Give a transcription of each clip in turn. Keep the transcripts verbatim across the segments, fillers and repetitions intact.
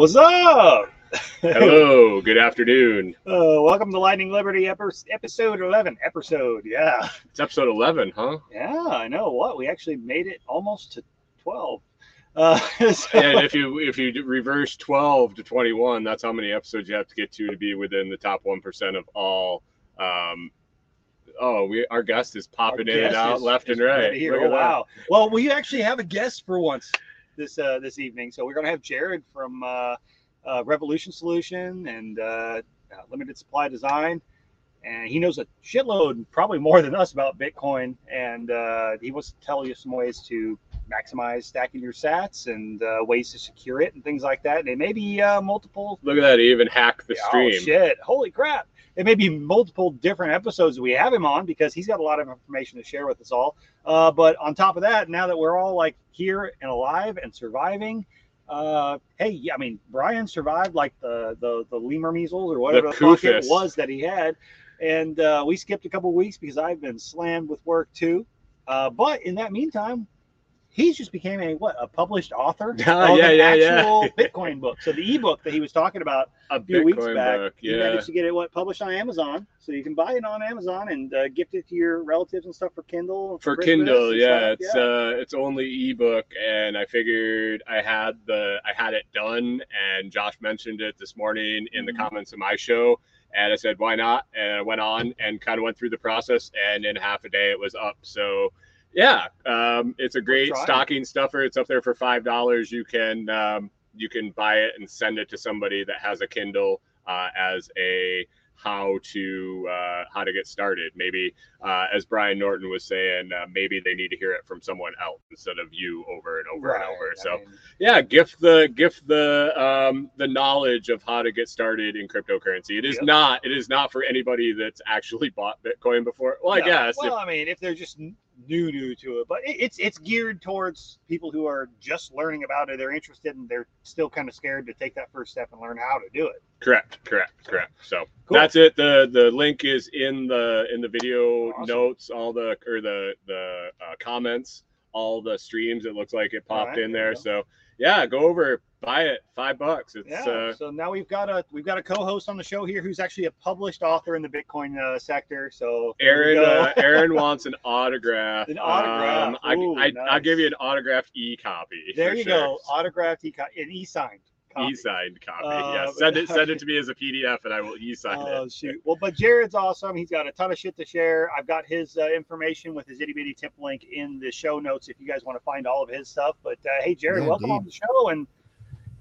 What's up? Hello. Good afternoon. Uh, welcome to Lightning Liberty episode eleven. Episode, yeah. It's episode eleven, huh? Yeah, I know. What? We actually made it almost to twelve. Uh, so, and if you if you reverse twelve to twenty-one, that's how many episodes you have to get to to be within the top one percent of all. Um, oh, we our guest is popping in and out is, left is and right. Here. Oh, wow. That. Well, we actually have a guest for once this uh, this evening. So we're gonna have Jared from uh, uh, Revolution Solution and uh, Limited Supply Design, and he knows a shitload, probably more than us, about Bitcoin, and uh, he wants to tell you some ways to maximize stacking your sats and uh, ways to secure it and things like that. And it may be uh, multiple. Look at that. He even hacked the stream. Oh, shit. Holy crap. It may be multiple different episodes that we have him on because he's got a lot of information to share with us all. Uh, but on top of that, now that we're all like here and alive and surviving, uh, hey, yeah, I mean, Brian survived like the, the, the lemur measles or whatever the, the fuck it was that he had. And uh, we skipped a couple weeks because I've been slammed with work too. Uh, but in that meantime, he's just became a what a published author oh, of yeah, an yeah, actual yeah. Bitcoin book. So the ebook that he was talking about a few Bitcoin weeks back, book, yeah. you managed to get it what published on Amazon. So you can buy it on Amazon and uh, gift it to your relatives and stuff for Kindle. For, for Kindle, yeah, it's yeah. uh, it's only ebook, and I figured I had the I had it done, and Josh mentioned it this morning in the mm-hmm. comments of my show. And I said, why not? And I went on and kind of went through the process, and in half a day it was up. So. Yeah, um, it's a great stocking stuffer. It's up there for five dollars. You can um, you can buy it and send it to somebody that has a Kindle uh, as a how to uh, how to get started. Maybe uh, as Brian Norton was saying, uh, maybe they need to hear it from someone else instead of you over and over right, and over. So I mean, yeah, gift the gift the um, the knowledge of how to get started in cryptocurrency. It is yep. not it is not for anybody that's actually bought Bitcoin before. Well, no. I guess. Well, if, I mean, if they're just new new to it, but it's it's geared towards people who are just learning about it, they're interested and they're still kind of scared to take that first step and learn how to do it. Correct correct correct So cool. That's it. The the link is in the in the video awesome. notes, all the or the the uh, comments, all the streams. It looks like it popped right, in there, there so yeah, go over, buy it, five bucks. It's yeah, uh, so now we've got a we've got a co-host on the show here who's actually a published author in the Bitcoin uh, sector. So Aaron, uh, Aaron wants an autograph. An autograph. Um, Ooh, I, I, nice. I'll give you an autographed e-copy. There you sure. go, autographed e-copy, an e-signed. Copy. E-signed copy. Uh, yeah, send it. Send it to me as a P D F, and I will e-sign uh, it. Oh shoot! Well, but Jared's awesome. He's got a ton of shit to share. I've got his uh, information with his itty bitty tip link in the show notes if you guys want to find all of his stuff. But uh, hey, Jared, yeah, welcome dude. on the show. And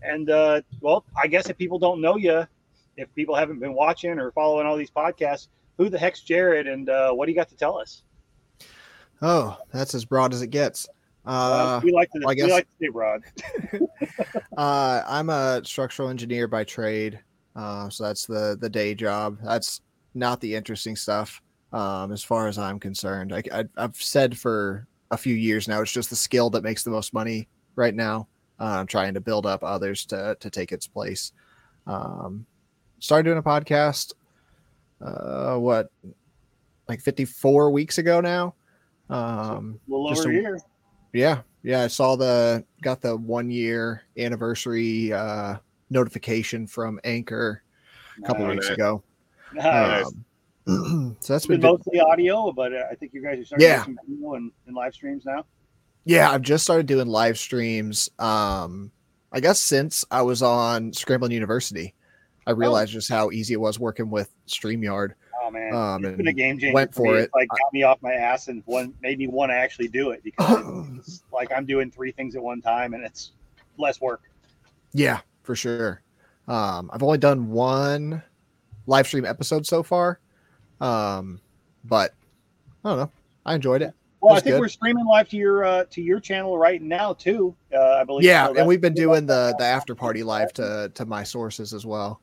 and uh, well, I guess if people don't know you, if people haven't been watching or following all these podcasts, who the heck's Jared, and uh, what do you got to tell us? Oh, that's as broad as it gets. Uh, we like to, well, I guess, we like to stay broad. uh, I'm a structural engineer by trade. Uh, so that's the, the day job. That's not the interesting stuff. Um, as far as I'm concerned, I, I, I've said for a few years now, it's just the skill that makes the most money right now. Uh, I'm trying to build up others to, to take its place. Um, started doing a podcast, uh, what, like fifty-four weeks ago now. Um, so a little over a year. Yeah. Yeah. I saw the, got the one year anniversary uh, notification from Anchor a couple nice. of weeks ago. Nice. Um, so that's been, been mostly audio, but uh, I think you guys are starting yeah. to do some video and, and live streams now. Yeah. I've just started doing live streams. Um, I guess since I was on Scrambling University, I realized oh. just how easy it was working with StreamYard. Oh man, um, it's been a game changer. Went for, for me. It. It's like got me off my ass and one made me want to actually do it because it's like I'm doing three things at one time and it's less work. Yeah, for sure. Um, I've only done one live stream episode so far, um, but I don't know. I enjoyed it. Well, I think good. we're streaming live to your uh, to your channel right now too. Uh, I believe. Yeah, so and we've been doing the the after party live to to my sources as well.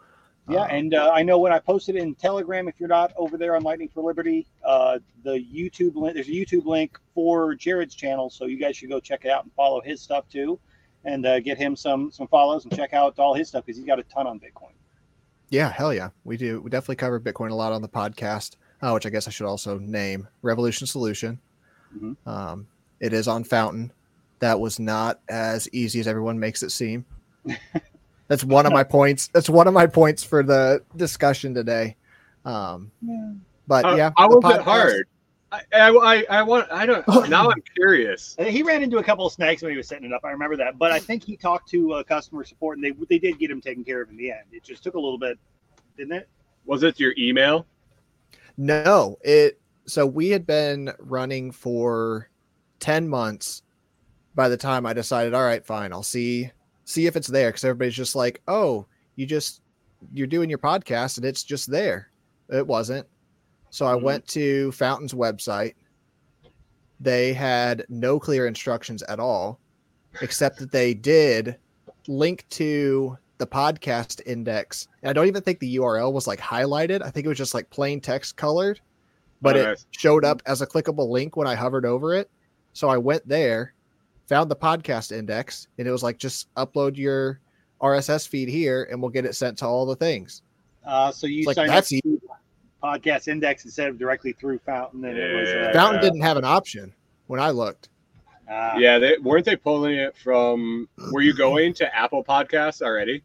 Yeah, and uh, I know when I posted it in Telegram, if you're not over there on Lightning for Liberty, uh, the YouTube link, there's a YouTube link for Jared's channel, so you guys should go check it out and follow his stuff too, and uh, get him some some follows and check out all his stuff because he's got a ton on Bitcoin. Yeah, hell yeah, we do. We definitely cover Bitcoin a lot on the podcast, uh, which I guess I should also name Revolution Solution. Mm-hmm. Um, it is on Fountain. That was not as easy as everyone makes it seem. That's one yeah. of my points. That's one of my points for the discussion today. Um, yeah. But uh, yeah, I will get hard. I, I, I want, I don't, now I'm curious. He ran into a couple of snags when he was setting it up. I remember that, but I think he talked to uh, customer support and they, they did get him taken care of in the end. It just took a little bit, didn't it? Was it your email? No, it, so we had been running for ten months by the time I decided, all right, fine. I'll see, see if it's there. Cause everybody's just like, oh, you just, you're doing your podcast and it's just there. It wasn't. So I mm-hmm. went to Fountain's website. They had no clear instructions at all, except that they did link to the podcast index. And I don't even think the U R L was like highlighted. I think it was just like plain text colored, but oh, it nice. showed up as a clickable link when I hovered over it. So I went there, found the podcast index, and it was like, just upload your R S S feed here and we'll get it sent to all the things. Uh, so you signed like, that's up- easy. Podcast index instead of directly through Fountain. And yeah, it was, uh, Fountain didn't have an option when I looked. Uh, yeah, they weren't they pulling it from? Were you going to Apple Podcasts already?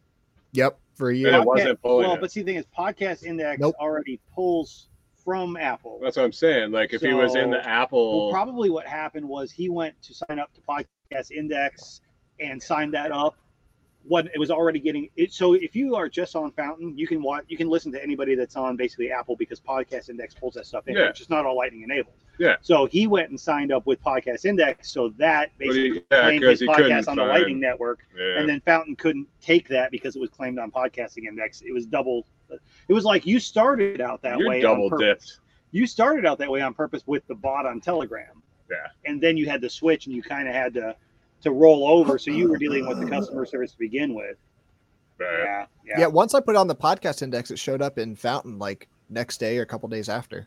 Yep, for you. It wasn't pulling. Well, it. But see, the thing is, Podcast Index nope. already pulls from Apple. That's what I'm saying. Like if so, he was in the Apple, well, probably what happened was he went to sign up to Podcast Index and signed that up. What it was already getting it. So if you are just on Fountain, you can watch, you can listen to anybody that's on basically Apple because Podcast Index pulls that stuff in, yeah. which is not all Lightning enabled. Yeah. So he went and signed up with Podcast Index, so that basically well, yeah, claimed his podcast on the Lightning Network, yeah. and then Fountain couldn't take that because it was claimed on Podcasting Index. It was double. It was like you started out that You're way. Double dipped. You started out that way on purpose with the bot on Telegram. Yeah. And then you had to switch, and you kind of had to. to roll over. So you were dealing with the customer service to begin with. Yeah, yeah. Yeah. Once I put on the podcast index, it showed up in Fountain like next day or a couple days after.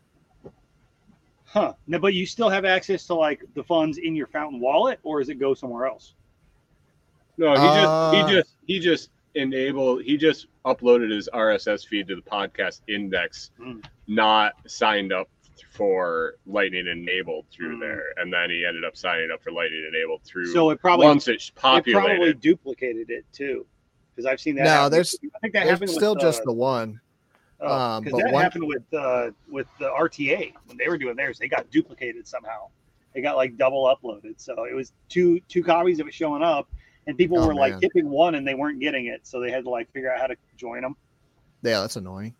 Huh. Now, but you still have access to like the funds in your Fountain wallet, or does it go somewhere else? No, he uh, just, he just, he just enabled, he just uploaded his R S S feed to the podcast index, mm. not signed up for Lightning enabled through mm. there, and then he ended up signing up for Lightning enabled through. So it probably once it's populated, it probably duplicated it too, because I've seen that. No, happen. there's. I think that happened. Still with, just uh, the one. Because um, that one... happened with uh, with the R T A when they were doing theirs, they got duplicated somehow. They got like double uploaded, so it was two two copies of it showing up, and people oh, were man. like tipping one, and they weren't getting it, so they had to like figure out how to join them. Yeah, that's annoying.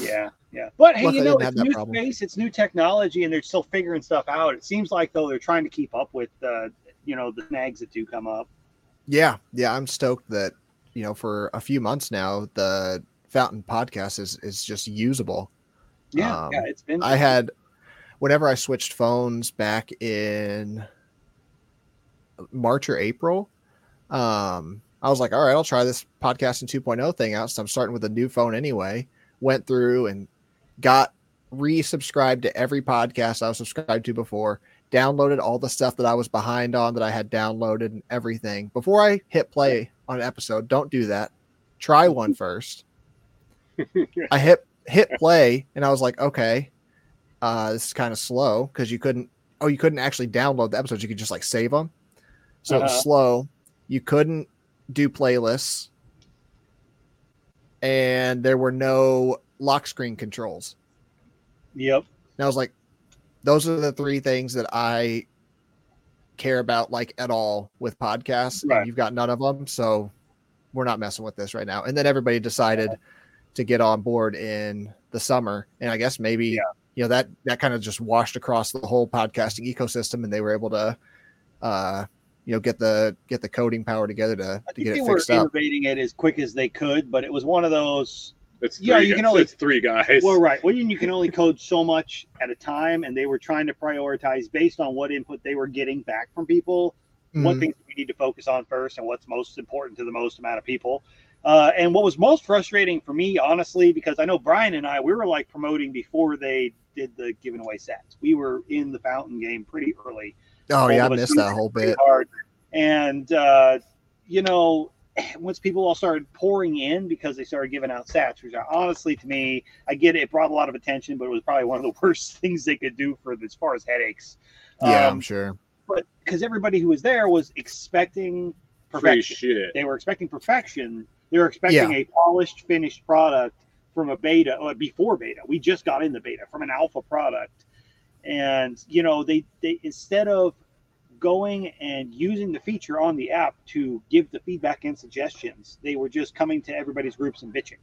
Yeah, yeah. But hey, Plus, you know, it's new problem. space, it's new technology, and they're still figuring stuff out. It seems like, though, they're trying to keep up with, uh, you know, the snags that do come up. Yeah, yeah. I'm stoked that, you know, for a few months now, the Fountain podcast is, is just usable. Yeah, um, yeah, it's been. I had, whenever I switched phones back in March or April, um, I was like, all right, I'll try this podcasting two point oh thing out. So I'm starting with a new phone anyway. Went through and got resubscribed to every podcast I was subscribed to before, downloaded all the stuff that I was behind on that I had downloaded and everything. Before I hit play on an episode, don't do that. Try one first. I hit hit play and I was like, okay, uh, this is kind of slow because you couldn't, oh, you couldn't actually download the episodes. You could just like save them. So uh-huh. it was slow. You couldn't do playlists. And there were no lock screen controls. Yep. And I was like, those are the three things that I care about, like, at all with podcasts. Right. And you've got none of them, so we're not messing with this right now. And then everybody decided yeah. to get on board in the summer. And I guess maybe, yeah. you know, that, that kind of just washed across the whole podcasting ecosystem, and they were able to uh, – you know, get the get the coding power together to, to get it fixed up. I think they were innovating it as quick as they could, but it was one of those. It's yeah, you guys. can only it's three guys. Well, right. Well, you can only code so much at a time, and they were trying to prioritize based on what input they were getting back from people, mm-hmm. what things we need to focus on first, and what's most important to the most amount of people. Uh, and what was most frustrating for me, honestly, because I know Brian and I, we were like promoting before they did the giving away sets. We were in the Fountain game pretty early. Oh, yeah, I missed that whole bit. Hard. And, uh, you know, once people all started pouring in because they started giving out sats, which are honestly, to me, I get it, it brought a lot of attention, but it was probably one of the worst things they could do for as far as headaches. Yeah, um, I'm sure. But because everybody who was there was expecting perfection. Free shit. They were expecting perfection. They're expecting yeah. a polished, finished product from a beta, or before beta. We just got in the beta from an alpha product. And, you know, they, they instead of going and using the feature on the app to give the feedback and suggestions, they were just coming to everybody's groups and bitching.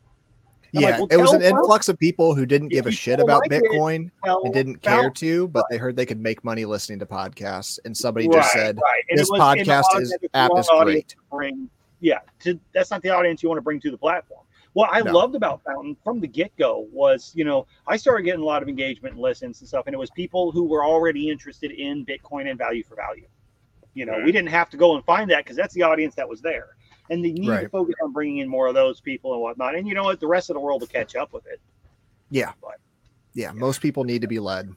I'm yeah, like, well, it was an folks, influx of people who didn't give a shit about like Bitcoin it, and didn't care about, to, but right. they heard they could make money listening to podcasts. And somebody right, just said, right. this was, podcast is app is great. Bring, yeah, to, that's not the audience you want to bring to the platform. What I no. loved about Fountain from the get-go was, you know, I started getting a lot of engagement and listens and stuff, and it was people who were already interested in Bitcoin and value for value. You know, right. we didn't have to go and find that because that's the audience that was there. And they need right. to focus on bringing in more of those people and whatnot. And you know what? The rest of the world will catch up with it. Yeah. But, yeah. yeah. Most people need to be led.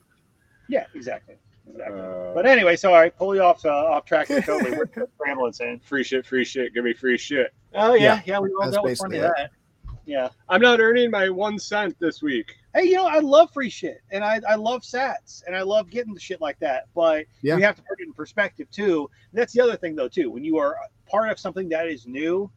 Yeah, exactly. exactly. Uh, but anyway, so I pull you off, uh, off track. Totally. We're rambling, saying free shit, free shit. Give me free shit. Oh, yeah. Yeah. yeah we all dealt with that. Yeah. I'm not earning my one cent this week. Hey, you know, I love free shit. And I, I love sats. And I love getting the shit like that. But yeah. we have to put it in perspective, too. And that's the other thing, though, too. When you are part of something that is new,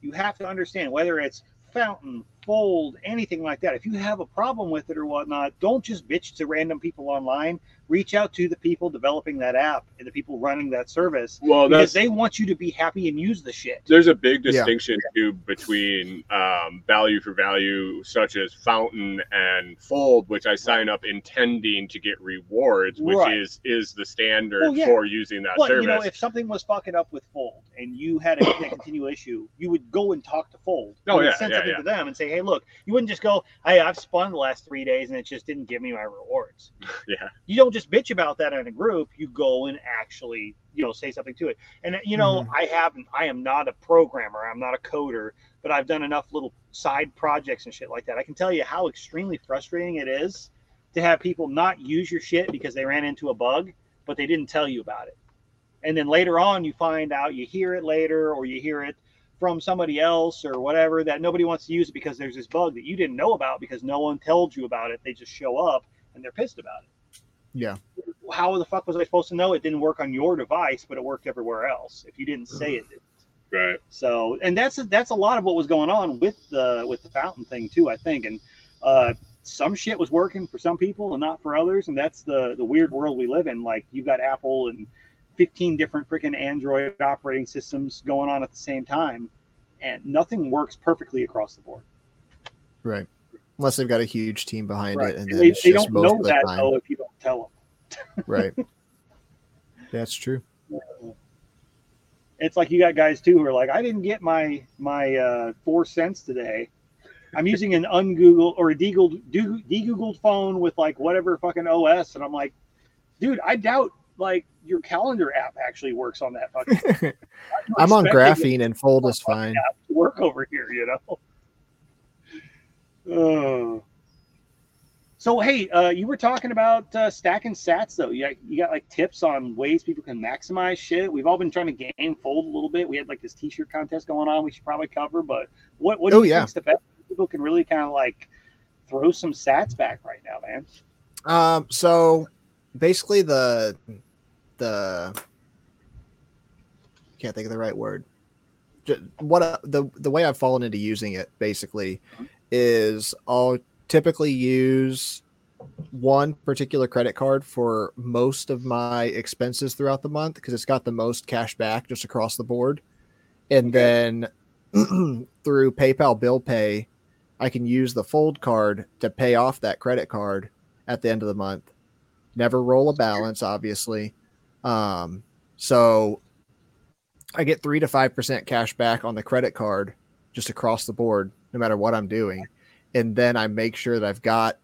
you have to understand, whether it's Fountain, Fold, anything like that, if you have a problem with it or whatnot, don't just bitch to random people online. Reach out to the people developing that app and the people running that service, well, because they want you to be happy and use the shit. There's a big distinction yeah. too between um, value for value, such as Fountain and Fold, which I sign up intending to get rewards, which right. is is the standard well, yeah. for using that well, service. You know, if something was fucking up with Fold and you had a, a continual issue, you would go and talk to Fold. Oh, you yeah, would send yeah, something yeah. to them and say, hey, look, you wouldn't just go, hey, I've spun the last three days and it just didn't give me my rewards. yeah. You don't just bitch about that in a group. You go and actually, you know, say something to it. And, you know, mm-hmm. I haven't, I am not a programmer. I'm not a coder, but I've done enough little side projects and shit like that. I can tell you how extremely frustrating it is to have people not use your shit because they ran into a bug, but they didn't tell you about it. And then later on, you find out, you hear it later, or you hear it from somebody else or whatever, that nobody wants to use it because there's this bug that you didn't know about because no one told you about it. They just show up and they're pissed about it. Yeah. How the fuck was I supposed to know it didn't work on your device, but it worked everywhere else if you didn't say it didn't? Right. So, and that's that's a lot of what was going on with the with the Fountain thing too, I think. And uh, some shit was working for some people and not for others, and that's the the weird world we live in. Like, you've got Apple and fifteen different freaking Android operating systems going on at the same time, and nothing works perfectly across the board. Right. Unless they've got a huge team behind right. it, and then they, it's they just don't most know that time. Though, if you don't tell them, right? That's true. It's like you got guys too who are like, "I didn't get my my uh, four cents today. I'm using an un-Google or a de-googled, de-googled phone with like whatever fucking O S," and I'm like, "Dude, I doubt like your calendar app actually works on that fucking." I'm on Graphene, and Fold is fine. Work over here, you know. Oh. So, hey, uh, you were talking about uh, stacking sats, though. You got, you got, like, tips on ways people can maximize shit. We've all been trying to game Fold a little bit. We had, like, this T-shirt contest going on we should probably cover. But what, what do oh, you yeah. think the best people can really kind of, like, throw some sats back right now, man? Um, so, basically, the the – can't think of the right word. What uh, the the way I've fallen into using it, basically – is I'll typically use one particular credit card for most of my expenses throughout the month because it's got the most cash back just across the board. And okay. then through PayPal bill pay, I can use the Fold card to pay off that credit card at the end of the month. Never roll a balance, obviously. Um, so I get three to five percent cash back on the credit card just across the board, no matter what I'm doing. And then I make sure that I've got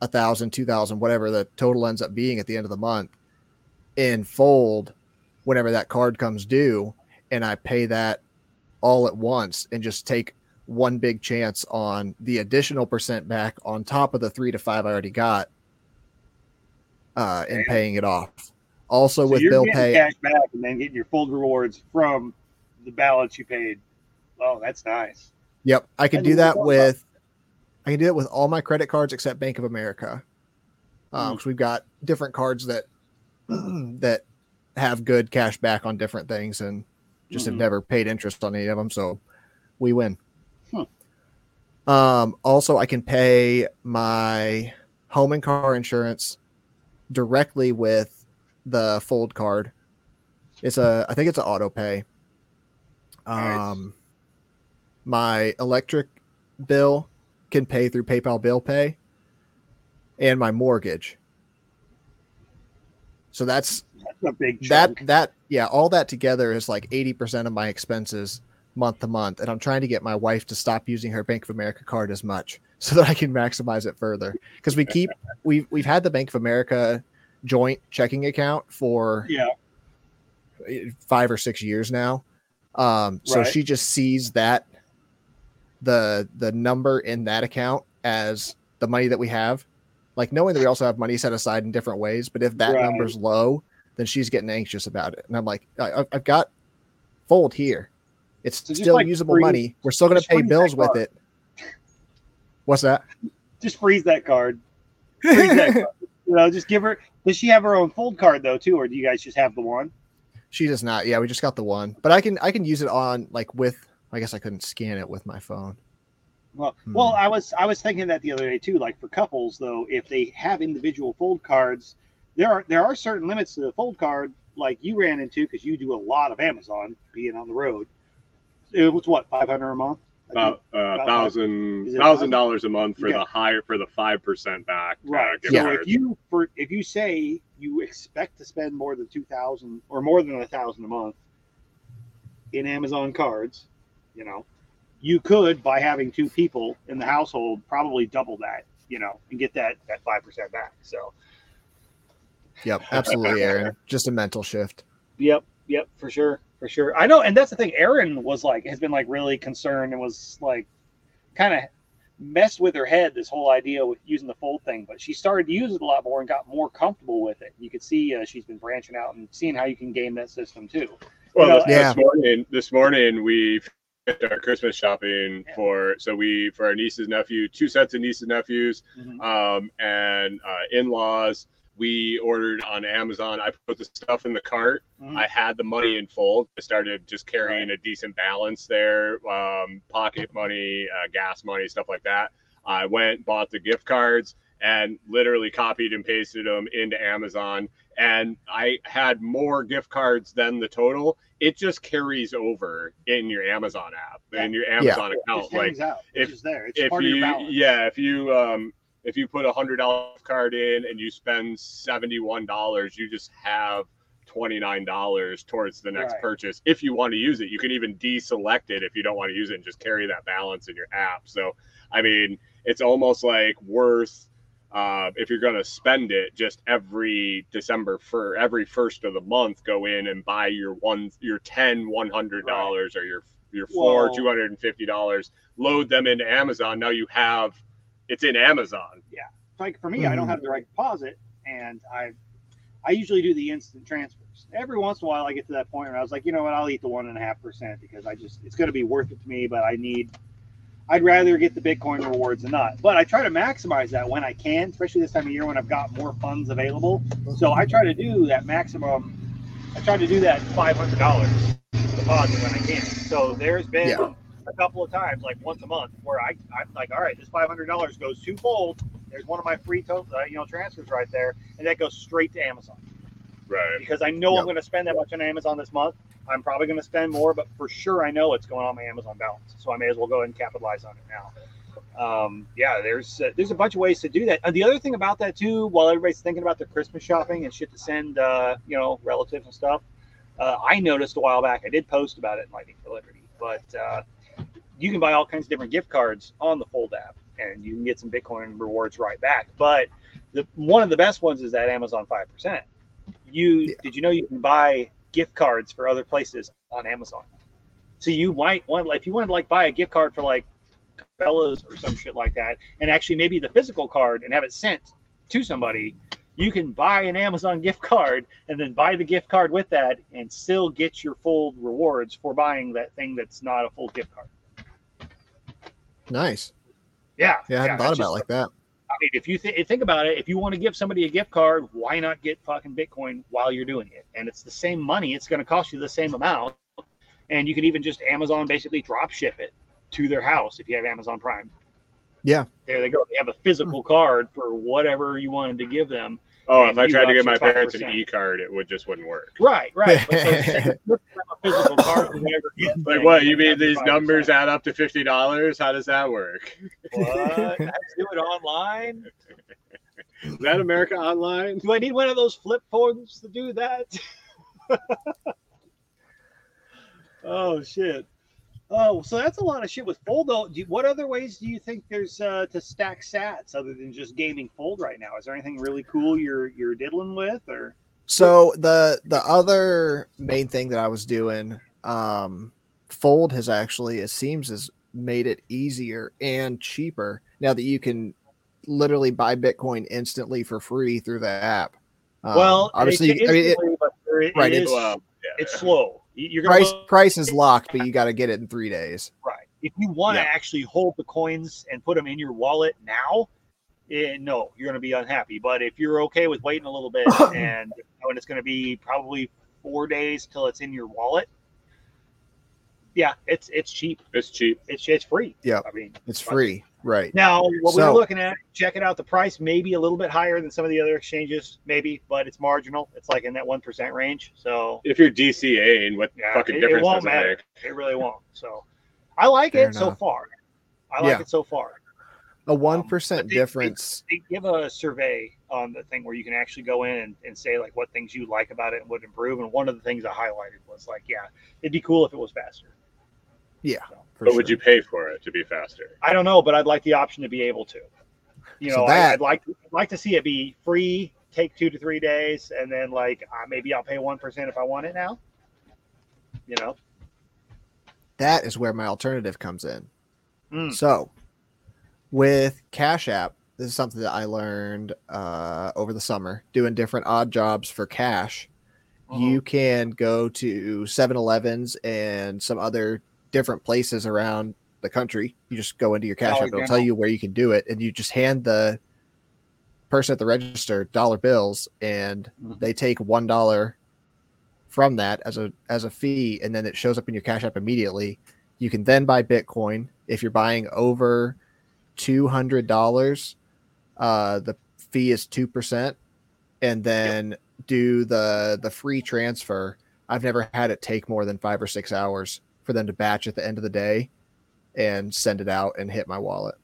a thousand, two thousand, whatever the total ends up being at the end of the month in Fold, whenever that card comes due, and I pay that all at once and just take one big chance on the additional percent back on top of the three to five I already got uh, and paying it off. Also so with bill pay, cash back and then getting your Fold rewards from the balance you paid. Oh, that's nice. Yep. I can do that with, I can do it with all my credit cards except Bank of America. Um, mm. 'cause we've got different cards that, that have good cash back on different things and just mm. have never paid interest on any of them. So we win. Um, also, I can pay my home and car insurance directly with the Fold card. It's a, I think it's an auto pay. Um, my electric bill can pay through PayPal bill pay, and my mortgage. So that's, that's a big chunk. that, that, yeah, all that together is like eighty percent of my expenses month to month. And I'm trying to get my wife to stop using her Bank of America card as much so that I can maximize it further. Cause we keep, we've, we've had the Bank of America joint checking account for yeah. five or six years now. Um, so right. she just sees that the, the number in that account as the money that we have, like knowing that we also have money set aside in different ways. But if that right. number's low, then she's getting anxious about it. And I'm like, I, I've got Fold here. It's so still like usable freeze, money. We're still going to pay bills with it. What's that? Just freeze that card. Freeze that card. You know, just give her. Does she have her own Fold card though, too, or do you guys just have the one? She does not. Yeah, we just got the one. But I can I can use it on like with. I guess I couldn't scan it with my phone. Well, hmm. well, I was I was thinking that the other day too. Like for couples though, if they have individual Fold cards, there are there are certain limits to the Fold card. Like you ran into because you do a lot of Amazon being on the road. It was what five hundred dollars a month? About a thousand thousand dollars a month for yeah. the higher for the five percent back. Right. Uh, yeah. So if you for if you say you expect to spend more than two thousand or more than a thousand a month in Amazon cards, you know, you could by having two people in the household probably double that, you know, and get that that five percent back. So. Yep, absolutely, Aaron. Just a mental shift. Yep. Yep, for sure. For sure. I know. And that's the thing. Aaron was like, has been like really concerned and was like kind of messed with her head, this whole idea with using the Fold thing. But she started to use it a lot more and got more comfortable with it. You could see uh, she's been branching out and seeing how you can game that system, too. Well, you know, yeah. this morning, this morning we did our Christmas shopping yeah. for so we for our nieces, nephew, two sets of nieces, nephews mm-hmm. um, and uh, in-laws. We ordered on Amazon. I put the stuff in the cart. Mm-hmm. I had the money in Fold. I started just carrying a decent balance there, um, pocket money, uh, gas money, stuff like that. I went, bought the gift cards, and literally copied and pasted them into Amazon. And I had more gift cards than the total. It just carries over in your Amazon app, in your Amazon yeah. account. It hangs like out. It's if, just there. It's if part you, of your balance. Yeah, if you... Um, If you put a one hundred dollars card in and you spend seventy-one dollars, you just have twenty-nine dollars towards the next right. purchase. If you want to use it, you can even deselect it if you don't want to use it and just carry that balance in your app. So, I mean, it's almost like worth, uh, if you're going to spend it, just every December for every first of the month, go in and buy your one, your ten, one hundred dollars right. or your, your four, Whoa. two hundred fifty dollars, load them into Amazon. Now you have, it's in Amazon. Yeah. Like for me, mm-hmm. I don't have the direct deposit and I I usually do the instant transfers. Every once in a while I get to that point where I was like, you know what, I'll eat the one and a half percent because I just it's gonna be worth it to me, but I need I'd rather get the Bitcoin rewards than not. But I try to maximize that when I can, especially this time of year when I've got more funds available. So I try to do that maximum I try to do that five hundred dollars deposit when I can. So there's been yeah. a couple of times, like once a month, where I, I'm like, all right, this five hundred dollars goes to Fold. There's one of my free to- uh, you know, transfers right there, and that goes straight to Amazon. Right. Because I know yep. I'm going to spend that much on Amazon this month. I'm probably going to spend more, but for sure I know it's going on my Amazon balance, so I may as well go ahead and capitalize on it now. Um, yeah, there's uh, there's a bunch of ways to do that. And the other thing about that, too, while everybody's thinking about their Christmas shopping and shit to send, uh, you know, relatives and stuff, uh, I noticed a while back, I did post about it in Lightning Liberty, but... Uh, you can buy all kinds of different gift cards on the Fold app and you can get some Bitcoin rewards right back. But the, one of the best ones is that Amazon five percent. You, yeah. Did you know you can buy gift cards for other places on Amazon? So you might want, if you wanted to like buy a gift card for like Cabela's or some shit like that, and actually maybe the physical card and have it sent to somebody, you can buy an Amazon gift card and then buy the gift card with that and still get your full rewards for buying that thing that's not a full gift card. Nice. Yeah. Yeah, I hadn't yeah, thought about just, it like that. I mean, if you th- think about it, if you want to give somebody a gift card, why not get fucking Bitcoin while you're doing it? And it's the same money. It's going to cost you the same amount. And you can even just Amazon basically drop ship it to their house if you have Amazon Prime. Yeah. There they go. They have a physical card for whatever you wanted to give them. Oh, if I tried to give my parents an e-card, it would just wouldn't work. Right, right. But so, physical card whatever, like what? You mean these numbers add up to fifty dollars? How does that work? What? I do it online. Is that America Online? Do I need one of those flip phones to do that? Oh shit. Oh, so that's a lot of shit with Fold, though. Do you, what other ways do you think there's uh, to stack sats other than just gaming Fold right now? Is there anything really cool you're you're diddling with, or? So the the other main thing that I was doing, um, Fold has actually, it seems, has made it easier and cheaper now that you can literally buy Bitcoin instantly for free through the app. Um, well, obviously, it, I mean, it, but it, right, it is, well, yeah, it's yeah. slow. You're gonna price look- price is locked, but you got to get it in three days. Right. If you want to yeah. actually hold the coins and put them in your wallet now, eh, no, you're going to be unhappy. But if you're okay with waiting a little bit and, you know, and it's going to be probably four days till it's in your wallet, yeah, it's it's cheap. It's cheap. It's it's free. Yeah, I mean it's fun. Free. Right. Now, what so, we're looking at, checking out the price, maybe a little bit higher than some of the other exchanges, maybe, but it's marginal. It's like in that one percent range. So if you're D C A, what yeah, fucking it, difference it won't does matter. It make? It really won't. So I like Fair it enough. so far. I like yeah. it so far. A one percent um, they, difference. They, they give a survey on the thing where you can actually go in and, and say like what things you like about it and would improve. And one of the things I highlighted was like, yeah, it'd be cool if it was faster. Yeah. So, but sure. would you pay for it to be faster? I don't know, but I'd like the option to be able to. You so know, that, I, I'd like I'd like to see it be free, take two to three days, and then like uh, maybe I'll pay one percent if I want it now. You know, that is where my alternative comes in. Mm. So, with Cash App, this is something that I learned uh, over the summer doing different odd jobs for cash. Uh-huh. You can go to seven elevens and some other different places around the country. You just go into your Cash App, it'll general. tell you where you can do it, and you just hand the person at the register dollar bills, and mm-hmm. they take one dollar from that as a as a fee, and then it shows up in your Cash App immediately. You can then buy Bitcoin. If you're buying over two hundred dollars, uh the fee is two percent, and then yep. do the the free transfer. I've never had it take more than five or six hours for them to batch at the end of the day and send it out and hit my wallet.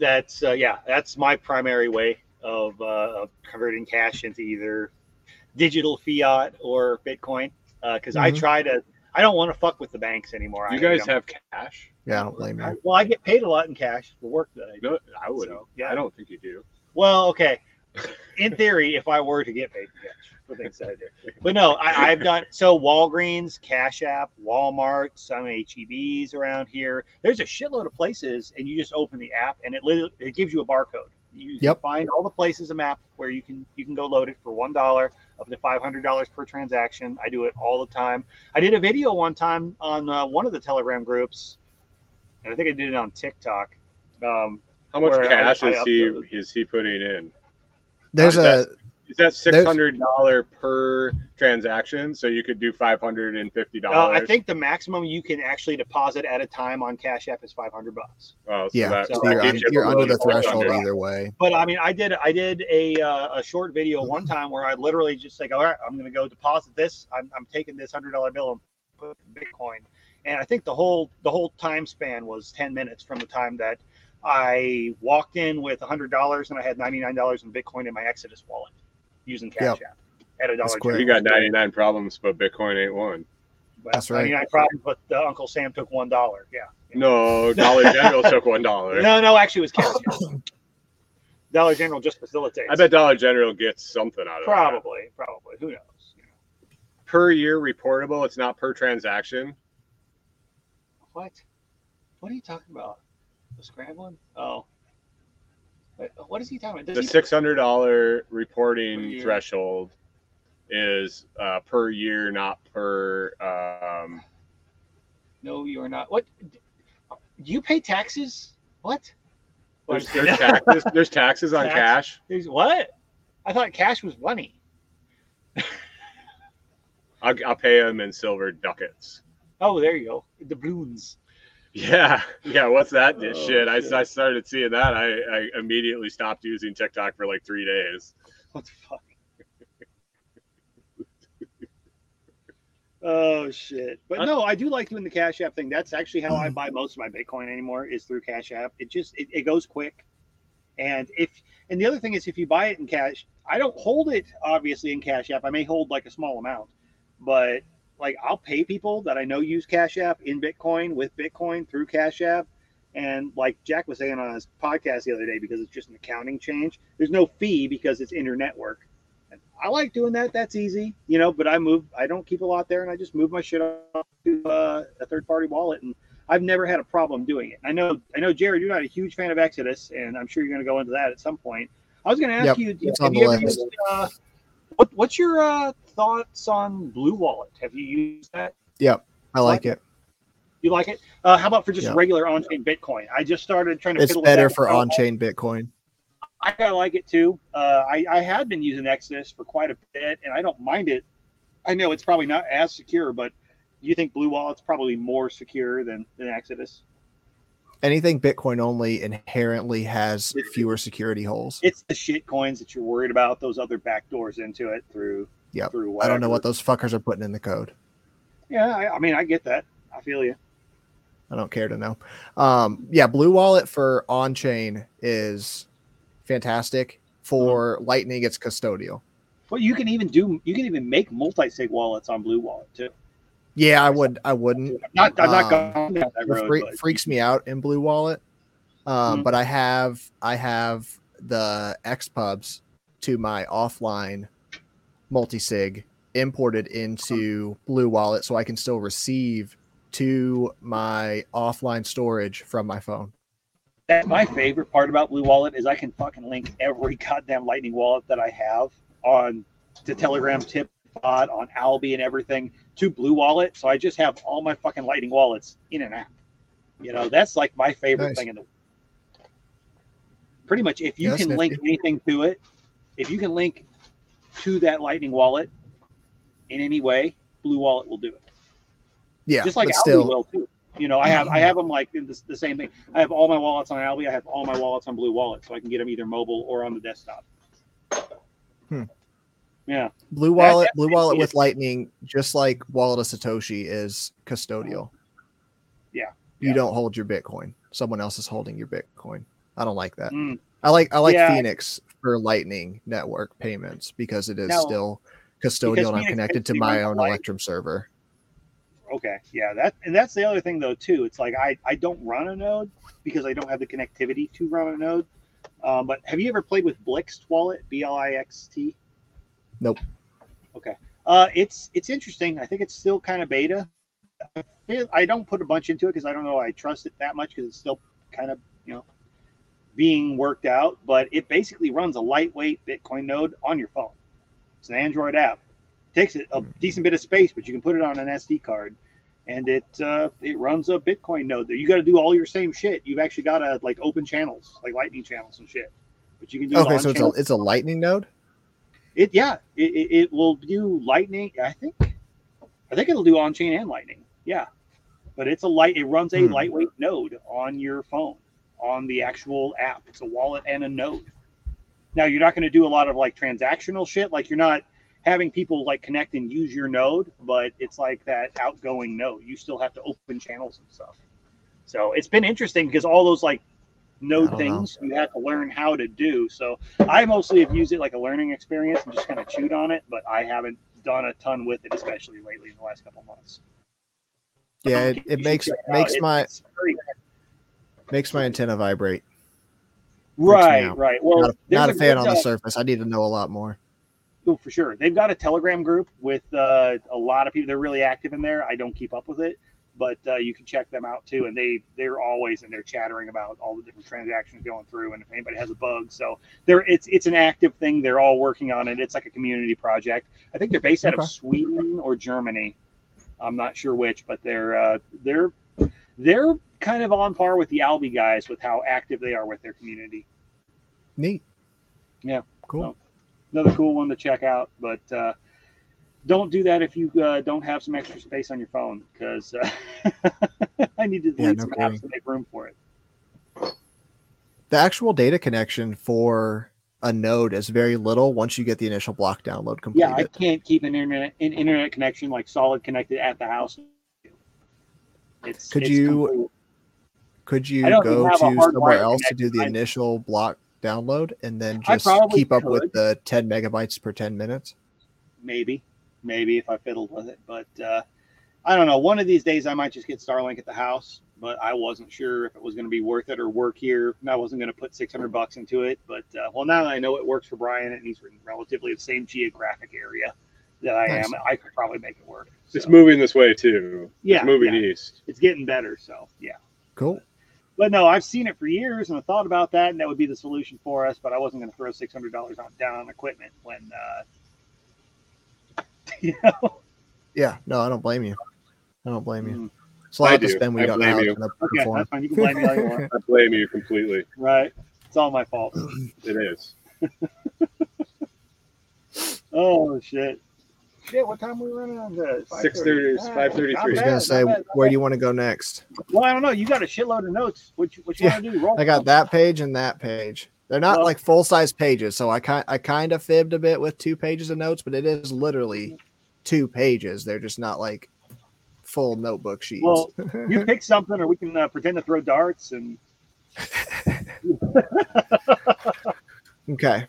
That's uh, yeah, that's my primary way of, uh, of converting cash into either digital fiat or Bitcoin. Uh, cause mm-hmm. I try to, I don't want to fuck with the banks anymore. You I guys have cash. Yeah. I don't blame you. Well, I get paid a lot in cash for work that I do. No, I would. So, yeah. I don't think you do. Well, okay. In theory, if I were to get paid in cash. Things that I do. But no, I, I've done so Walgreens, Cash App, Walmart, some H E Bs around here. There's a shitload of places, and you just open the app, and it literally it gives you a barcode. You yep. find all the places a map where you can you can go load it for one dollar up to five hundred dollars per transaction. I do it all the time. I did a video one time on uh, one of the Telegram groups, and I think I did it on TikTok. Um, How much cash I, is I he is he putting in? There's a. That- Is that six hundred dollars per transaction? So you could do five hundred fifty dollars. Uh, I think the maximum you can actually deposit at a time on Cash App is five hundred bucks. Oh, so yeah, that, so that you're, un, you're under the threshold either way. But I mean, I did I did a uh, a short video one time where I literally just like, all right, I'm going to go deposit this. I'm, I'm taking this one hundred dollars bill and put Bitcoin. And I think the whole the whole time span was ten minutes from the time that I walked in with one hundred dollars and I had ninety-nine dollars in Bitcoin in my Exodus wallet. Using Cash yep. App at a dollar. You got ninety-nine problems, but Bitcoin ain't one. That's right. ninety-nine problems, but uh, Uncle Sam took one dollar. Yeah. yeah. No, Dollar General took one dollar. No, no, actually, it was Cash App. Dollar General just facilitates. I bet Dollar General gets something out of it. Probably, that. probably. Who knows? Yeah. Per year reportable. It's not per transaction. What? What are you talking about? The scrambling? Oh. What is he talking about? Does the six hundred dollar reporting threshold is uh, per year, not per. Um... No, you are not. What? Do you pay taxes? What? There's, there's taxes. There's taxes on tax? cash. There's what? I thought cash was money. I'll, I'll pay them in silver ducats. Oh, there you go. The doubloons. Yeah. Yeah. What's that oh, shit? I, I started seeing that. I, I immediately stopped using TikTok for like three days. What the fuck? Oh, shit. But no, I do like doing the Cash App thing. That's actually how I buy most of my Bitcoin anymore, is through Cash App. It just, it, it goes quick. And if, and the other thing is, if you buy it in cash, I don't hold it obviously in Cash App. I may hold like a small amount, but like I'll pay people that I know use Cash App in Bitcoin with Bitcoin through Cash App. And like Jack was saying on his podcast the other day, because it's just an accounting change, there's no fee because it's internetwork. I like doing that. That's easy, you know, but I move, I don't keep a lot there, and I just move my shit off to uh, a third party wallet, and I've never had a problem doing it. I know, I know, Jared, you're not a huge fan of Exodus, and I'm sure you're going to go into that at some point. I was going to ask yep, you, it's have you ever used, uh, what, what's your uh, thoughts on Blue Wallet? Have you used that? Yep, I like, like it. You like it? Uh, how about for just yep. regular on-chain Bitcoin? I just started trying to. It's fiddle better with that for on-chain Bitcoin. I kind of like it too. Uh, I, I had been using Exodus for quite a bit, and I don't mind it. I know it's probably not as secure, but do you think Blue Wallet's probably more secure than, than Exodus? Anything Bitcoin only inherently has fewer security holes. It's the shit coins that you're worried about, those other backdoors into it through. Yeah. Through I don't know what those fuckers are putting in the code. Yeah, I, I mean, I get that. I feel you. I don't care to know. Um, yeah, Blue Wallet for on-chain is fantastic. For oh. Lightning, it's custodial. Well, you can even do you can even make multi-sig wallets on Blue Wallet too. Yeah, I would. I wouldn't. I'm not, I'm not um, going down that road. Freak, freaks me out in Blue Wallet, um, mm-hmm. but I have I have the X P U Bs to my offline multi-sig imported into Blue Wallet, so I can still receive to my offline storage from my phone. That's my favorite part about Blue Wallet, is I can fucking link every goddamn Lightning wallet that I have on to Telegram, Tip, Pod, on Albi, and everything to Blue Wallet. So I just have all my fucking Lightning wallets in an app. You know, that's like my favorite nice. thing in the world. Pretty much, if you yeah, can nifty. link anything to it, if you can link to that Lightning wallet in any way, Blue Wallet will do it. Yeah, just like Albi still... will too. You know, I have I have them like in the, the same thing. I have all my wallets on Albi. I have all my wallets on Blue Wallet, so I can get them either mobile or on the desktop. Hmm. Yeah, Blue Wallet, that, Blue Wallet with Lightning, just like Wallet of Satoshi, is custodial. Yeah, you yeah. don't hold your Bitcoin; someone else is holding your Bitcoin. I don't like that. Mm. I like I like yeah. Phoenix for Lightning network payments, because it is now, still custodial, and I'm connected to my own Electrum server. Okay, yeah, that and that's the other thing though too. It's like I, I don't run a node because I don't have the connectivity to run a node. Um, but have you ever played with Blixt Wallet? B L I X T. Nope. Okay. Uh, it's it's interesting. I think it's still kind of beta. I don't put a bunch into it because I don't know I trust it that much, because it's still kind of, you know, being worked out. But it basically runs a lightweight Bitcoin node on your phone. It's an Android app. It takes a decent bit of space, but you can put it on an S D card, and it uh, it runs a Bitcoin node. There, you got to do all your same shit. You've actually got to like open channels, like Lightning channels and shit. But you can do okay. It on so it's a, it's a Lightning node. It yeah, it, it will do Lightning. I think, I think it'll do on chain and Lightning. Yeah, but it's a light. It runs a hmm. lightweight node on your phone, on the actual app. It's a wallet and a node. Now you're not going to do a lot of like transactional shit. Like you're not having people like connect and use your node, but it's like that outgoing node. You still have to open channels and stuff. So it's been interesting because all those like node things know. you have to learn how to do. So I mostly have used it like a learning experience and just kind of chewed on it, but I haven't done a ton with it, especially lately in the last couple of months. Yeah, um, it, it makes it makes it, my makes my antenna vibrate. Right, right. Well, not a, not a fan good, on the uh, surface. I need to know a lot more. Oh, for sure. They've got a Telegram group with uh, a lot of people. They're really active in there. I don't keep up with it, but uh, you can check them out too. And they, they're always in there chattering about all the different transactions going through and if anybody has a bug. So they're, it's it's an active thing. They're all working on it. It's like a community project. I think they're based out okay. of Sweden or Germany. I'm not sure which, but they're uh, they're they're kind of on par with the Albi guys with how active they are with their community. Neat. Yeah. Cool. So, another cool one to check out, but uh, don't do that if you uh, don't have some extra space on your phone, because uh, I need to delete yeah, no some apps to make room for it. The actual data connection for a node is very little once you get the initial block download completed. Yeah, I can't keep an internet an internet connection like solid connected at the house. It's, could, it's you, cool. could you go to somewhere else to do the initial block download and then just keep could. up with the ten megabytes per ten minutes? Maybe, maybe if I fiddled with it. But uh, I don't know. One of these days I might just get Starlink at the house, but I wasn't sure if it was going to be worth it or work here. I wasn't going to put six hundred bucks into it. But uh, well, now that I know it works for Brian and he's in relatively the same geographic area that I nice. am, I could probably make it work. So. It's moving this way too. Yeah, it's moving yeah. east. It's getting better. So yeah, cool. But, but no, I've seen it for years and I thought about that, and that would be the solution for us. But I wasn't going to throw six hundred dollars down on equipment when, uh, you know. Yeah, no, I don't blame you. I don't blame you. Mm. It's a lot I to do. spend. We I don't blame you. Okay, that's fine. You can blame me all you want. I blame you completely. Right, it's all my fault. It is. Oh shit. Shit, what time are we running on this? six thirty, five thirty-three. I was going to say, bad, where do you want to go next? Well, I don't know. You got a shitload of notes. What you, what you yeah. want to do? Roll I got them. That page and that page. They're not well, like full-size pages, so I kind I kind of fibbed a bit with two pages of notes, but it is literally two pages. They're just not like full notebook sheets. Well, you pick something, or we can uh, pretend to throw darts. and. Okay.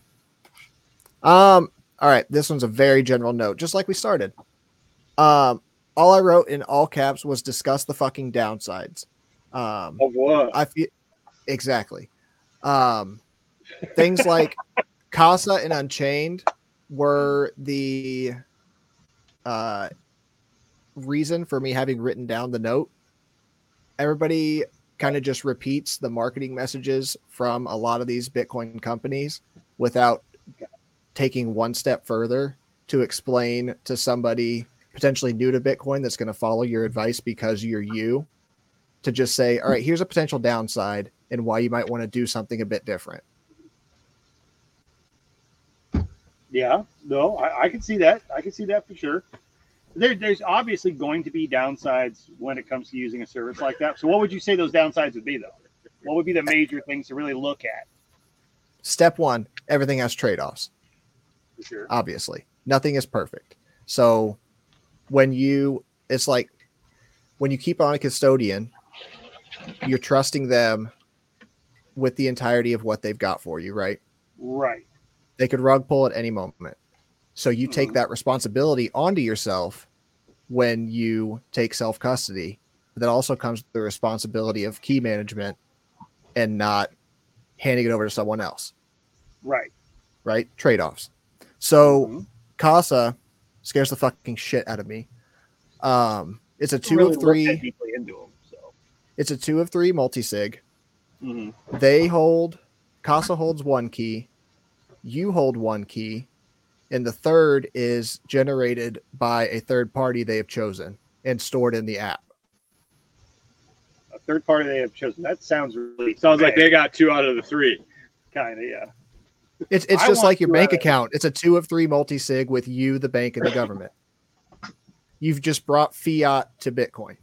Um. All right, this one's a very general note, just like we started. Um, all I wrote in all caps was discuss the fucking downsides. Um, of what? I feel exactly. Um, things like Casa and Unchained were the uh, reason for me having written down the note. Everybody kind of just repeats the marketing messages from a lot of these Bitcoin companies without taking one step further to explain to somebody potentially new to Bitcoin that's going to follow your advice because you're you, to just say, all right, here's a potential downside and why you might want to do something a bit different. Yeah, no, I, I can see that. I can see that for sure. There, there's obviously going to be downsides when it comes to using a service like that. So what would you say those downsides would be, though? What would be the major things to really look at? Step one, everything has trade-offs. Sure. Obviously, nothing is perfect. So when you, it's like when you keep on a custodian, you're trusting them with the entirety of what they've got for you, right? Right. They could rug pull at any moment. So you mm-hmm. take that responsibility onto yourself when you take self-custody. That also comes with the responsibility of key management and not handing it over to someone else. Right. Right? Trade-offs. So mm-hmm. Casa scares the fucking shit out of me. Um, it's a two really of three. Into them, so. It's a two of three multi-sig. Mm-hmm. They hold, Casa holds one key. You hold one key. And the third is generated by a third party they have chosen and stored in the app. A third party they have chosen. That sounds really Sounds bad. Like they got two out of the three. Kind of, yeah. It's it's I just like your bank account. It's a two of three multi-sig with you, the bank, and the government. You've just brought fiat to Bitcoin.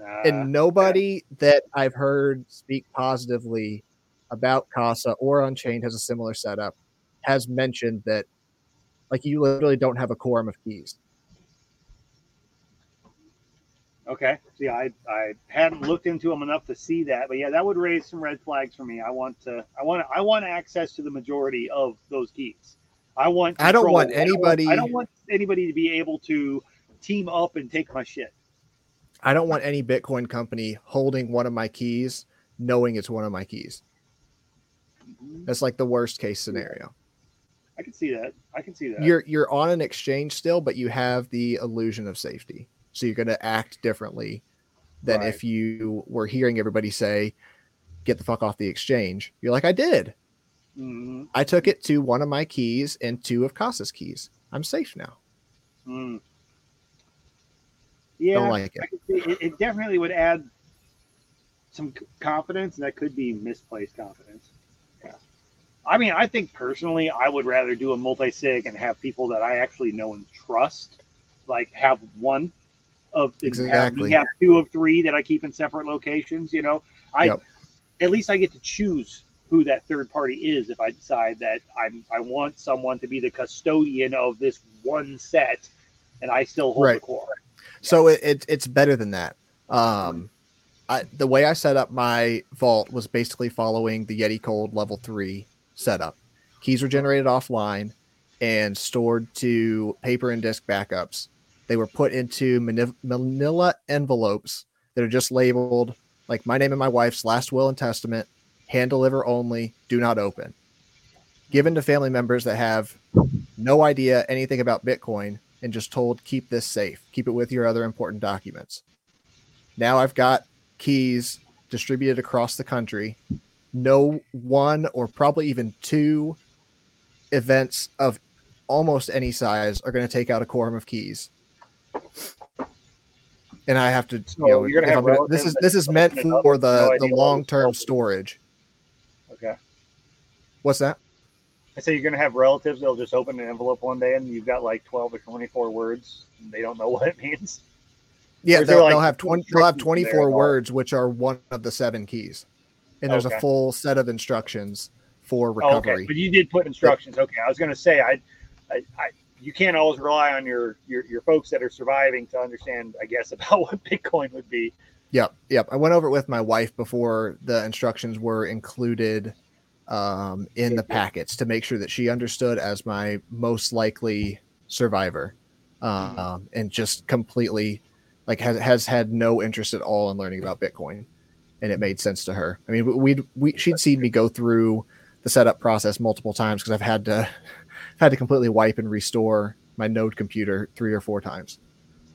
Uh, and nobody yeah. that I've heard speak positively about Casa or Unchained has a similar setup, has mentioned that, like, you literally don't have a quorum of keys. Okay. See, I, I hadn't looked into them enough to see that, but yeah, that would raise some red flags for me. I want to, I want, to, I want access to the majority of those keys. I want. Control. I don't want anybody. I don't, I don't want anybody to be able to team up and take my shit. I don't want any Bitcoin company holding one of my keys, knowing it's one of my keys. Mm-hmm. That's like the worst case scenario. I can see that. I can see that. You're you're on an exchange still, but you have the illusion of safety. So you're going to act differently than right. if you were hearing everybody say, get the fuck off the exchange. You're like, I did. Mm-hmm. I took it to one of my keys and two of Casa's keys. I'm safe now. Mm. Yeah, don't like it. I can see it. It definitely would add some confidence, and that could be misplaced confidence. Yeah. I mean, I think personally, I would rather do a multi-sig and have people that I actually know and trust, like have one. of things. Exactly. We have two of three that I keep in separate locations. You know, I yep. at least I get to choose who that third party is if I decide that I'm I want someone to be the custodian of this one set, and I still hold right. the core. So yeah. it, it it's better than that. Um, I, the way I set up my vault was basically following the Yeti Cold level three setup. Keys were generated offline and stored to paper and disk backups. They were put into manif- manila envelopes that are just labeled like my name and my wife's last will and testament, hand deliver only, do not open. Given to family members that have no idea anything about Bitcoin and just told, keep this safe, keep it with your other important documents. Now I've got keys distributed across the country. No one or probably even two events of almost any size are going to take out a quorum of keys. And I have to, so you know, you're gonna have gonna, this is, this is meant for the, no the long-term storage. Okay. What's that? I say you're going to have relatives. They'll just open an envelope one day and you've got like twelve or twenty-four words. And they don't know what it means. Yeah, they'll, like, they'll have twenty. They'll have twenty-four words, which are one of the seven keys, and there's okay. a full set of instructions for recovery. Oh, okay, but you did put instructions. Okay, I was going to say, I, I, I, you can't always rely on your, your your folks that are surviving to understand, I guess, about what Bitcoin would be. Yep, yep. I went over it with my wife before the instructions were included um, in the packets to make sure that she understood as my most likely survivor, um, mm-hmm. and just completely. Like has has had no interest at all in learning about Bitcoin, and it made sense to her. I mean, we'd we she'd seen me go through the setup process multiple times because I've had to had to completely wipe and restore my node computer three or four times.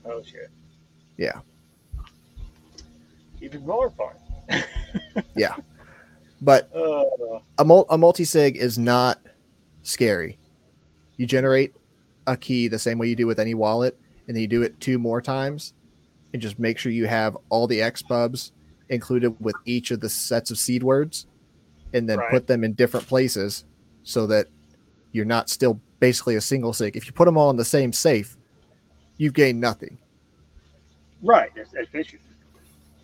Oh shit! Yeah. Even more fun. Yeah, but uh, a mul- a multi-sig is not scary. You generate a key the same way you do with any wallet, and then you do it two more times. And just make sure you have all the X BUBs included with each of the sets of seed words, and then right. put them in different places so that you're not still basically a single sig. If you put them all in the same safe, you gain nothing. Right. It's efficient.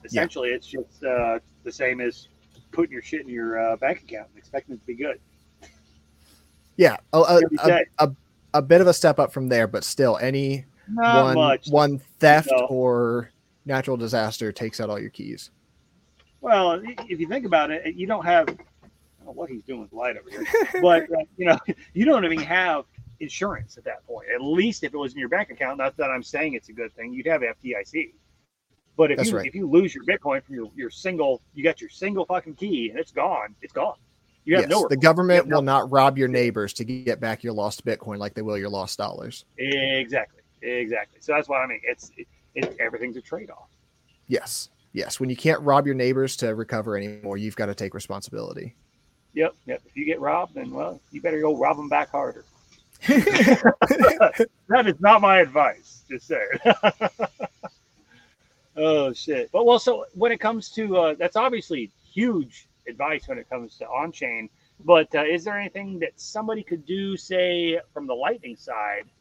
Essentially, yeah. it's just uh, the same as putting your shit in your uh, bank account and expecting it to be good. Yeah. A, a, a, a, a bit of a step up from there, but still any... Not one, much. One theft no. or natural disaster takes out all your keys. Well, if you think about it, you don't have I don't know what he's doing with light over here, but you know, you don't even have insurance at that point. At least if it was in your bank account, not that I'm saying it's a good thing, you'd have F D I C. But if That's you right. if you lose your Bitcoin from your, your single, you got your single fucking key and it's gone. It's gone. You have yes, no. The government will no. not rob your neighbors to get back your lost Bitcoin like they will your lost dollars. Exactly. Exactly. So that's what I mean. It's it, it, everything's a trade-off. Yes. Yes. When you can't rob your neighbors to recover anymore, you've got to take responsibility. Yep. Yep. If you get robbed, then, well, you better go rob them back harder. That is not my advice. Just say it. Oh, shit. But, well, so when it comes to uh, – that's obviously huge advice when it comes to on-chain. But uh, is there anything that somebody could do, say, from the Lightning side –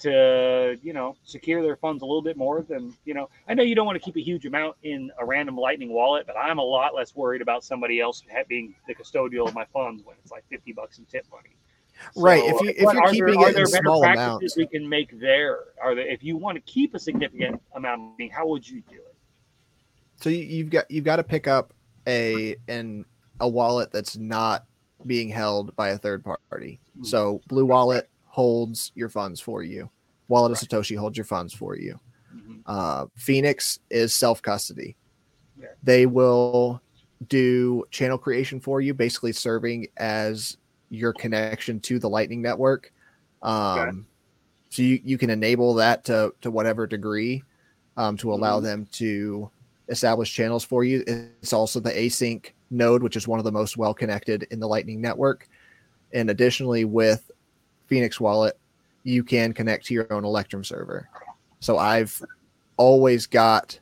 to, you know, secure their funds a little bit more than, you know, I know you don't want to keep a huge amount in a random Lightning wallet, but I'm a lot less worried about somebody else being the custodial of my funds when it's like fifty bucks in tip money. Right. So, if, you, if you're are keeping there, it are there in better small practices amounts. We can make there? Are there, if you want to keep a significant amount of money, how would you do it? So you've got, you've got to pick up a, an, a wallet that's not being held by a third party. Mm-hmm. So Blue Wallet holds your funds for you. Wallet of Satoshi holds your funds for you. Mm-hmm. Uh, Phoenix is self-custody. Yeah. They will do channel creation for you, basically serving as your connection to the Lightning Network. Um, okay. So you, you can enable that to, to whatever degree um, to allow mm-hmm. them to establish channels for you. It's also the async node, which is one of the most well-connected in the Lightning Network. And additionally, with Phoenix Wallet, you can connect to your own Electrum server. So I've always got,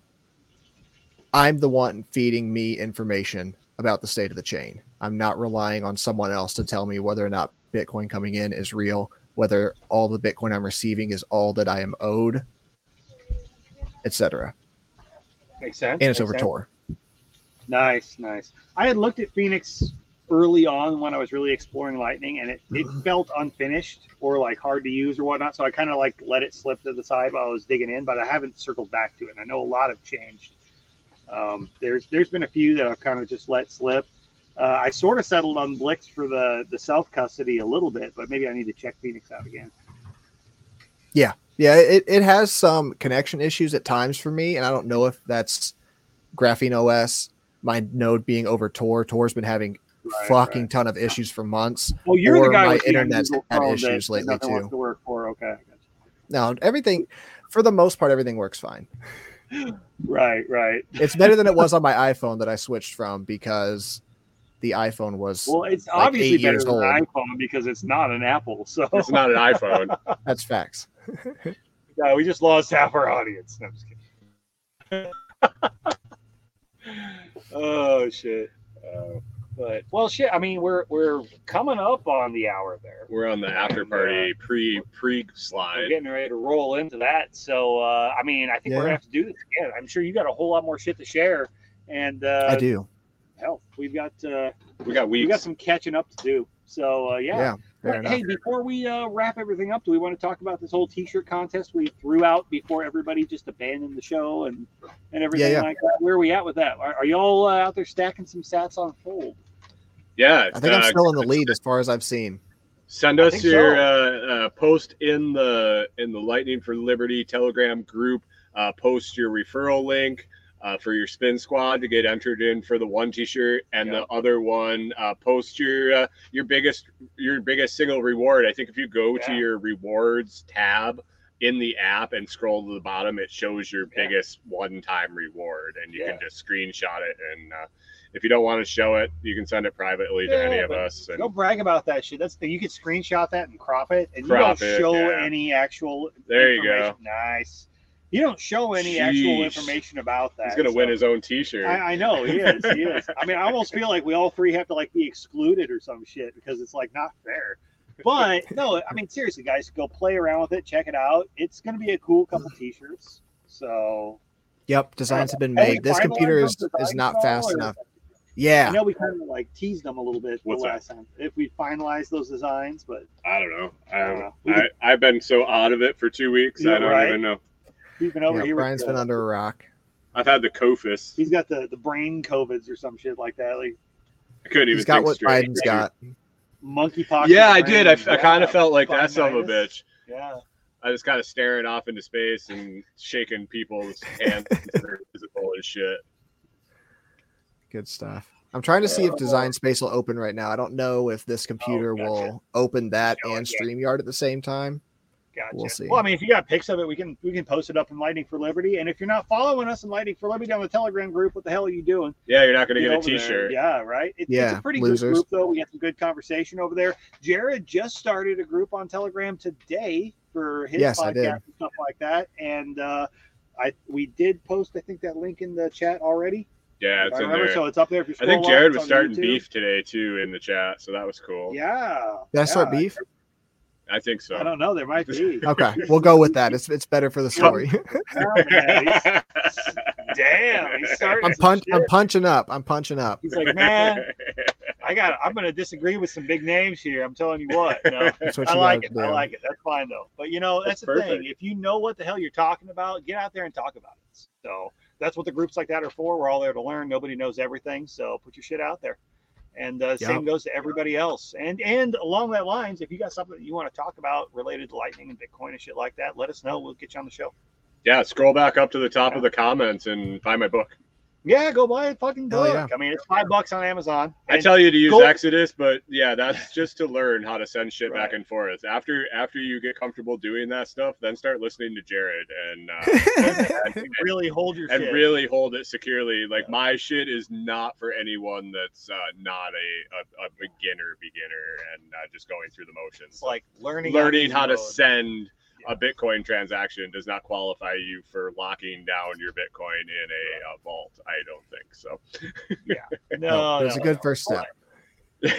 I'm the one feeding me information about the state of the chain. I'm not relying on someone else to tell me whether or not Bitcoin coming in is real, whether all the Bitcoin I'm receiving is all that I am owed. et cetera. Makes sense. And it's over Tor. Nice, nice. I had looked at Phoenix early on when I was really exploring Lightning, and it, it felt unfinished or like hard to use or whatnot. So I kind of like let it slip to the side while I was digging in, but I haven't circled back to it. And I know a lot have changed. Um, there's there's been a few that I've kind of just let slip. Uh, I sort of settled on Blixt for the, the self-custody a little bit, but maybe I need to check Phoenix out again. Yeah. Yeah, it, it has some connection issues at times for me, and I don't know if that's Graphene O S, my node being over Tor. Tor's been having right, fucking right. ton of issues for months. Well, you're or the guy my with internet's the had issues that lately too. To work for. Okay. No, everything, for the most part, everything works fine. Right, right. It's better than it was on my iPhone that I switched from because the iPhone was well. It's like obviously better than old. An iPhone because it's not an Apple, so it's not an iPhone. That's facts. Yeah, we just lost half our audience. No, I'm just kidding. Oh shit! Uh, but well, shit. I mean, we're we're coming up on the hour there. We're on the after party uh, pre pre slide. We're getting ready to roll into that. So uh, I mean, I think yeah. we're gonna have to do this again. I'm sure you got a whole lot more shit to share, and uh, I do. Hell, we've got uh, we got weeks. We got some catching up to do. So uh, yeah. yeah. Fair hey, enough. Before we uh, wrap everything up, do we want to talk about this whole T-shirt contest we threw out before everybody just abandoned the show and, and everything yeah, yeah. like that? Where are we at with that? Are, are y'all uh, out there stacking some sats on Fold? Yeah. I think uh, I'm still in the lead as far as I've seen. Send us your so. uh, uh, post in the in the Lightning for Liberty Telegram group. Uh, post your referral link uh, for your spin squad to get entered in for the one T-shirt and yeah. the other one. Uh, post your uh, your biggest your biggest single reward. I think if you go yeah. to your rewards tab in the app and scroll to the bottom, it shows your yeah. biggest one-time reward, and you yeah. can just screenshot it. And uh, if you don't want to show it, you can send it privately yeah, to any of us. And don't brag about that shit. That's the, you can screenshot that and crop it, and crop you don't it, show yeah. any actual. There you go. Nice. You don't show any Jeez. actual information about that. He's going to so. win his own T-shirt. I, I know. He is. He is. I mean, I almost feel like we all three have to, like, be excluded or some shit because it's, like, not fair. But, no, I mean, seriously, guys, go play around with it. Check it out. It's going to be a cool couple T-shirts. So. Yep. Designs have been made. This computer is, is not fast or? enough. Yeah. I know we kind of, like, teased them a little bit What's the last that? time. If we finalize those designs, but. I don't know. I don't know. I, I've been so out of it for two weeks. Yeah, I don't right? even know. Been over yeah, here Brian's the, been under a rock. I've had the COFIS. He's got the, the brain COVIDs or some shit like that. Like I couldn't even. He's got what straight. Biden's got. Monkeypox. Yeah, I did. I, I kind of felt like that son of a bitch. Yeah. I was kind of staring off into space and shaking people's hands visible and shit. Good stuff. I'm trying to see if Design Space will open right now. I don't know if this computer oh, gotcha. will open that yeah, and yeah. StreamYard at the same time. Gotcha. We'll see. Well, I mean, if you got pics of it, we can we can post it up in Lightning for Liberty. And if you're not following us in Lightning for Liberty on the Telegram group, what the hell are you doing? Yeah, you're not going to get a T-shirt. There. Yeah, right. It, yeah, it's a pretty losers. good group though. We got some good conversation over there. Jared just started a group on Telegram today for his yes, podcast and stuff like that. And uh, I we did post I think that link in the chat already. Yeah, it's in there. So it's up there. If you I think Jared along, was starting YouTube. beef today too in the chat, so that was cool. Yeah, did I start yeah. beef? I think so. I don't know. There might be. Okay, we'll go with that. It's it's better for the story. Oh, man, he's, damn, he's starting. I'm punch. I'm punching up. I'm punching up. He's like, man, I got. I'm going to disagree with some big names here. I'm telling you what. No, that's what I you like it. Do. I like it. That's fine though. But you know, that's, that's the perfect. thing. If you know what the hell you're talking about, get out there and talk about it. So that's what the groups like that are for. We're all there to learn. Nobody knows everything, so put your shit out there. And uh, yep. same goes to everybody else. And and along that lines, if you got something that you want to talk about related to Lightning and Bitcoin and shit like that, let us know. We'll get you on the show. Yeah, scroll back up to the top yeah. of the comments and buy my book. Yeah, go buy a fucking book. Oh, yeah. I mean, it's five bucks on Amazon. I tell you to use go- Exodus, but yeah, that's just to learn how to send shit right. back and forth. After after you get comfortable doing that stuff, then start listening to Jared and, uh, and, and really hold your and shit. really hold it securely. Like yeah. my shit is not for anyone that's uh, not a, a a beginner beginner and uh, just going through the motions. It's like learning learning how, how to send. A Bitcoin transaction does not qualify you for locking down your Bitcoin in a, a vault. I don't think so. Yeah, no, that's no, no, a good no. first step.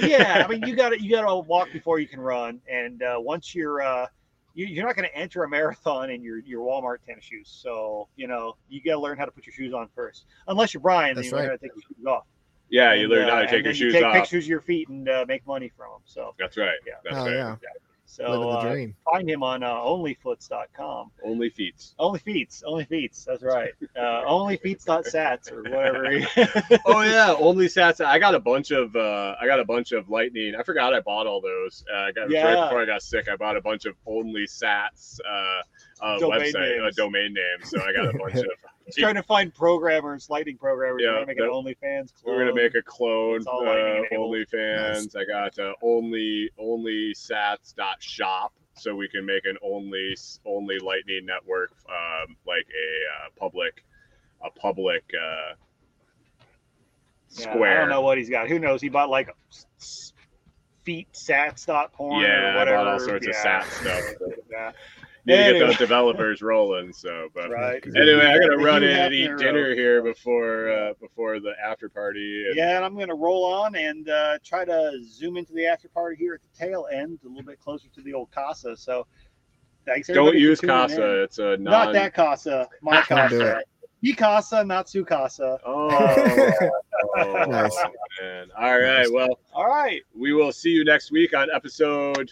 Yeah, I mean, you got to you got to walk before you can run, and uh, once you're uh, you, you're not going to enter a marathon in your, your Walmart tennis shoes. So, you know, you got to learn how to put your shoes on first. Unless you're Brian, then you learn how to take your shoes off. Yeah, you learn how to take your shoes off. Take pictures of your feet and uh, make money from them. So that's right. Yeah, that's oh, right. Yeah. Yeah. So uh, find him on uh, only foots dot com. Only feats. Only feats. Only feats. That's right. Uh, only feats dot sats or whatever. Oh yeah, only sats. I got a bunch of uh, I got a bunch of Lightning. I forgot I bought all those. Uh, I got yeah. right before I got sick. I bought a bunch of only sats uh, uh, domain website, uh, domain name. So I got a bunch of. He's trying to find programmers, Lightning programmers. Yeah, we're going to make an OnlyFans clone. We're going to make a clone, uh, OnlyFans. Nice. I got uh, only only sats dot shop, so we can make an only only Lightning network, um, like a uh, public a public uh, square. Yeah, I don't know what he's got. Who knows? He bought like feet sats dot porn yeah, or whatever. Yeah, all sorts yeah. of sats stuff. Yeah. Need anyway. to get those developers rolling. So, but right. anyway, I gotta run in and eat dinner roll. here before uh, before the after party. And... Yeah, and I'm gonna roll on and uh, try to zoom into the after party here at the tail end, a little bit closer to the old Casa. So, thanks. Don't use Casa. In. It's a non... not that Casa. My Casa. He Casa, not Su Casa. Oh, oh nice. Man. All right. Nice. Well, all right. We will see you next week on episode.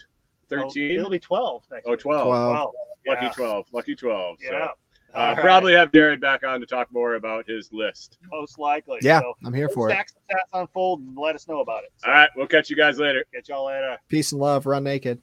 thirteen. Oh, it'll be twelve. Oh, twelve. twelve. Yeah. Lucky twelve. Lucky twelve. Yeah. So, uh, right. Probably have Jared back on to talk more about his list. Most likely. Yeah, so, I'm here for it. Stacks and stats on Fold and let us know about it. So, all right. We'll catch you guys later. Catch y'all later. Peace and love. Run naked.